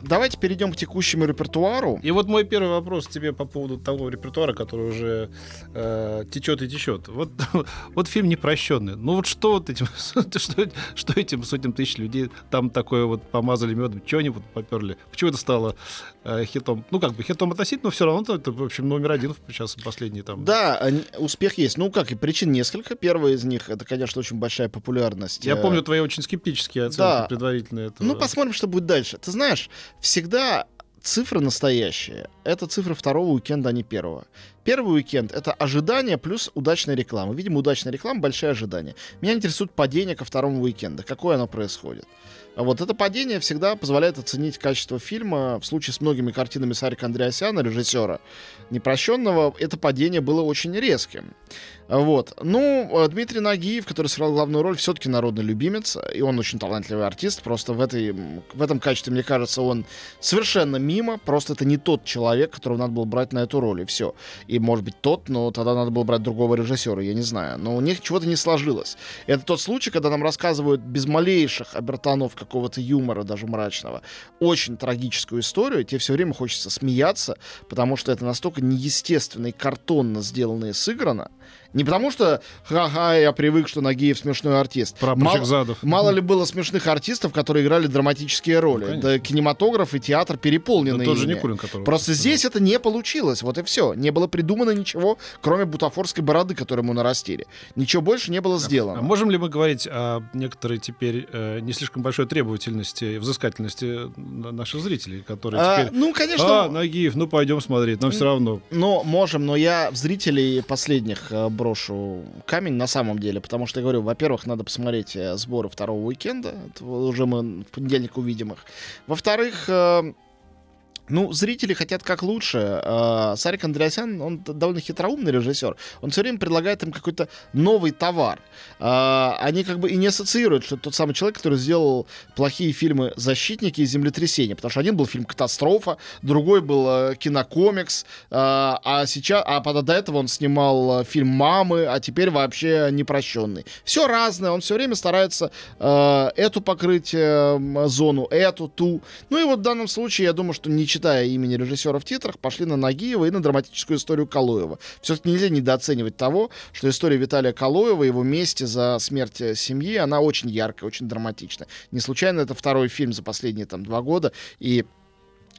Давайте перейдем к текущему репертуару. И вот мой первый вопрос тебе по поводу того репертуара, который уже течет и течет. Вот фильм «Непрощённый». Ну вот что вот этим, что этим сотням тысяч людей там такое вот помазали медом, чего они вот поперли? Почему это стало хитом? Ну как бы хитом относить, но все равно это, в общем, номер один сейчас последний там. Да, успех есть. Ну как, и причин несколько. Первая из них — это, конечно, очень большая популярность. Я помню твои очень скептические оценки предварительные. Этого. Ну посмотрим, что будет дальше. Ты знаешь, всегда цифры настоящие. Это цифры второго уикенда, а не первого. Первый уикенд — это ожидание плюс удачная реклама. Видимо, удачная реклама — большие ожидания. Меня интересует падение ко второму уикенду. Какое оно происходит? Вот это падение всегда позволяет оценить качество фильма. В случае с многими картинами Сарика Андреасяна, режиссера «Непрощенного», это падение было очень резким. Вот. Ну, Дмитрий Нагиев, который сыграл главную роль, все-таки народный любимец, и он очень талантливый артист. Просто в этом качестве, мне кажется, он совершенно мимо. Просто это не тот человек, которого надо было брать на эту роль, и все. И, может быть, тот, но тогда надо было брать другого режиссера, я не знаю. Но у них чего-то не сложилось. Это тот случай, когда нам рассказывают без малейших обертонов какого-то юмора, даже мрачного, очень трагическую историю. Тебе все время хочется смеяться, потому что это настолько неестественно и картонно сделано и сыграно. Не потому что, ха-ха, я привык, что Нагиев смешной артист. Мало ли было смешных артистов, которые играли драматические роли. Ну, да, кинематограф и театр переполнены ими. Просто здесь это не получилось, вот и все. Не было придумано ничего, кроме бутафорской бороды, которую ему нарастили. Ничего больше не было сделано. А можем ли мы говорить о некоторой теперь не слишком большой требовательности и взыскательности наших зрителей, которые теперь... Ну, конечно... Нагиев, ну пойдем смотреть, нам все равно. Ну, можем, но я в зрителей последних... брошу камень на самом деле, потому что я говорю, во-первых, надо посмотреть сборы второго уикенда, это уже мы в понедельник увидим их. Во-вторых, зрители хотят как лучше. Сарик Андреасян, он довольно хитроумный режиссер. Он все время предлагает им какой-то новый товар. Они как бы и не ассоциируют, что это тот самый человек, который сделал плохие фильмы «Защитники» и «Землетрясение». Потому что один был фильм «Катастрофа», другой был «Кинокомикс». До этого он снимал фильм «Мамы», а теперь вообще «Непрощённый». Все разное. Он все время старается эту покрыть зону, эту, ту. Ну и вот в данном случае, я думаю, что ничего читая имени режиссера в титрах, пошли на Нагиева и на драматическую историю Калоева. Все-таки нельзя недооценивать того, что история Виталия Калоева, его месть за смерть семьи, она очень яркая, очень драматичная. Не случайно это второй фильм за последние 2 года, и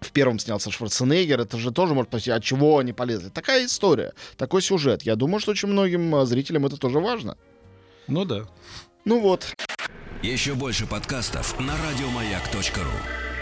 в первом снялся Шварценеггер. Это же тоже может быть, от чего они полезли. Такая история, такой сюжет. Я думаю, что очень многим зрителям это тоже важно. Ну да. Ну вот. Еще больше подкастов на радиомаяк.ру.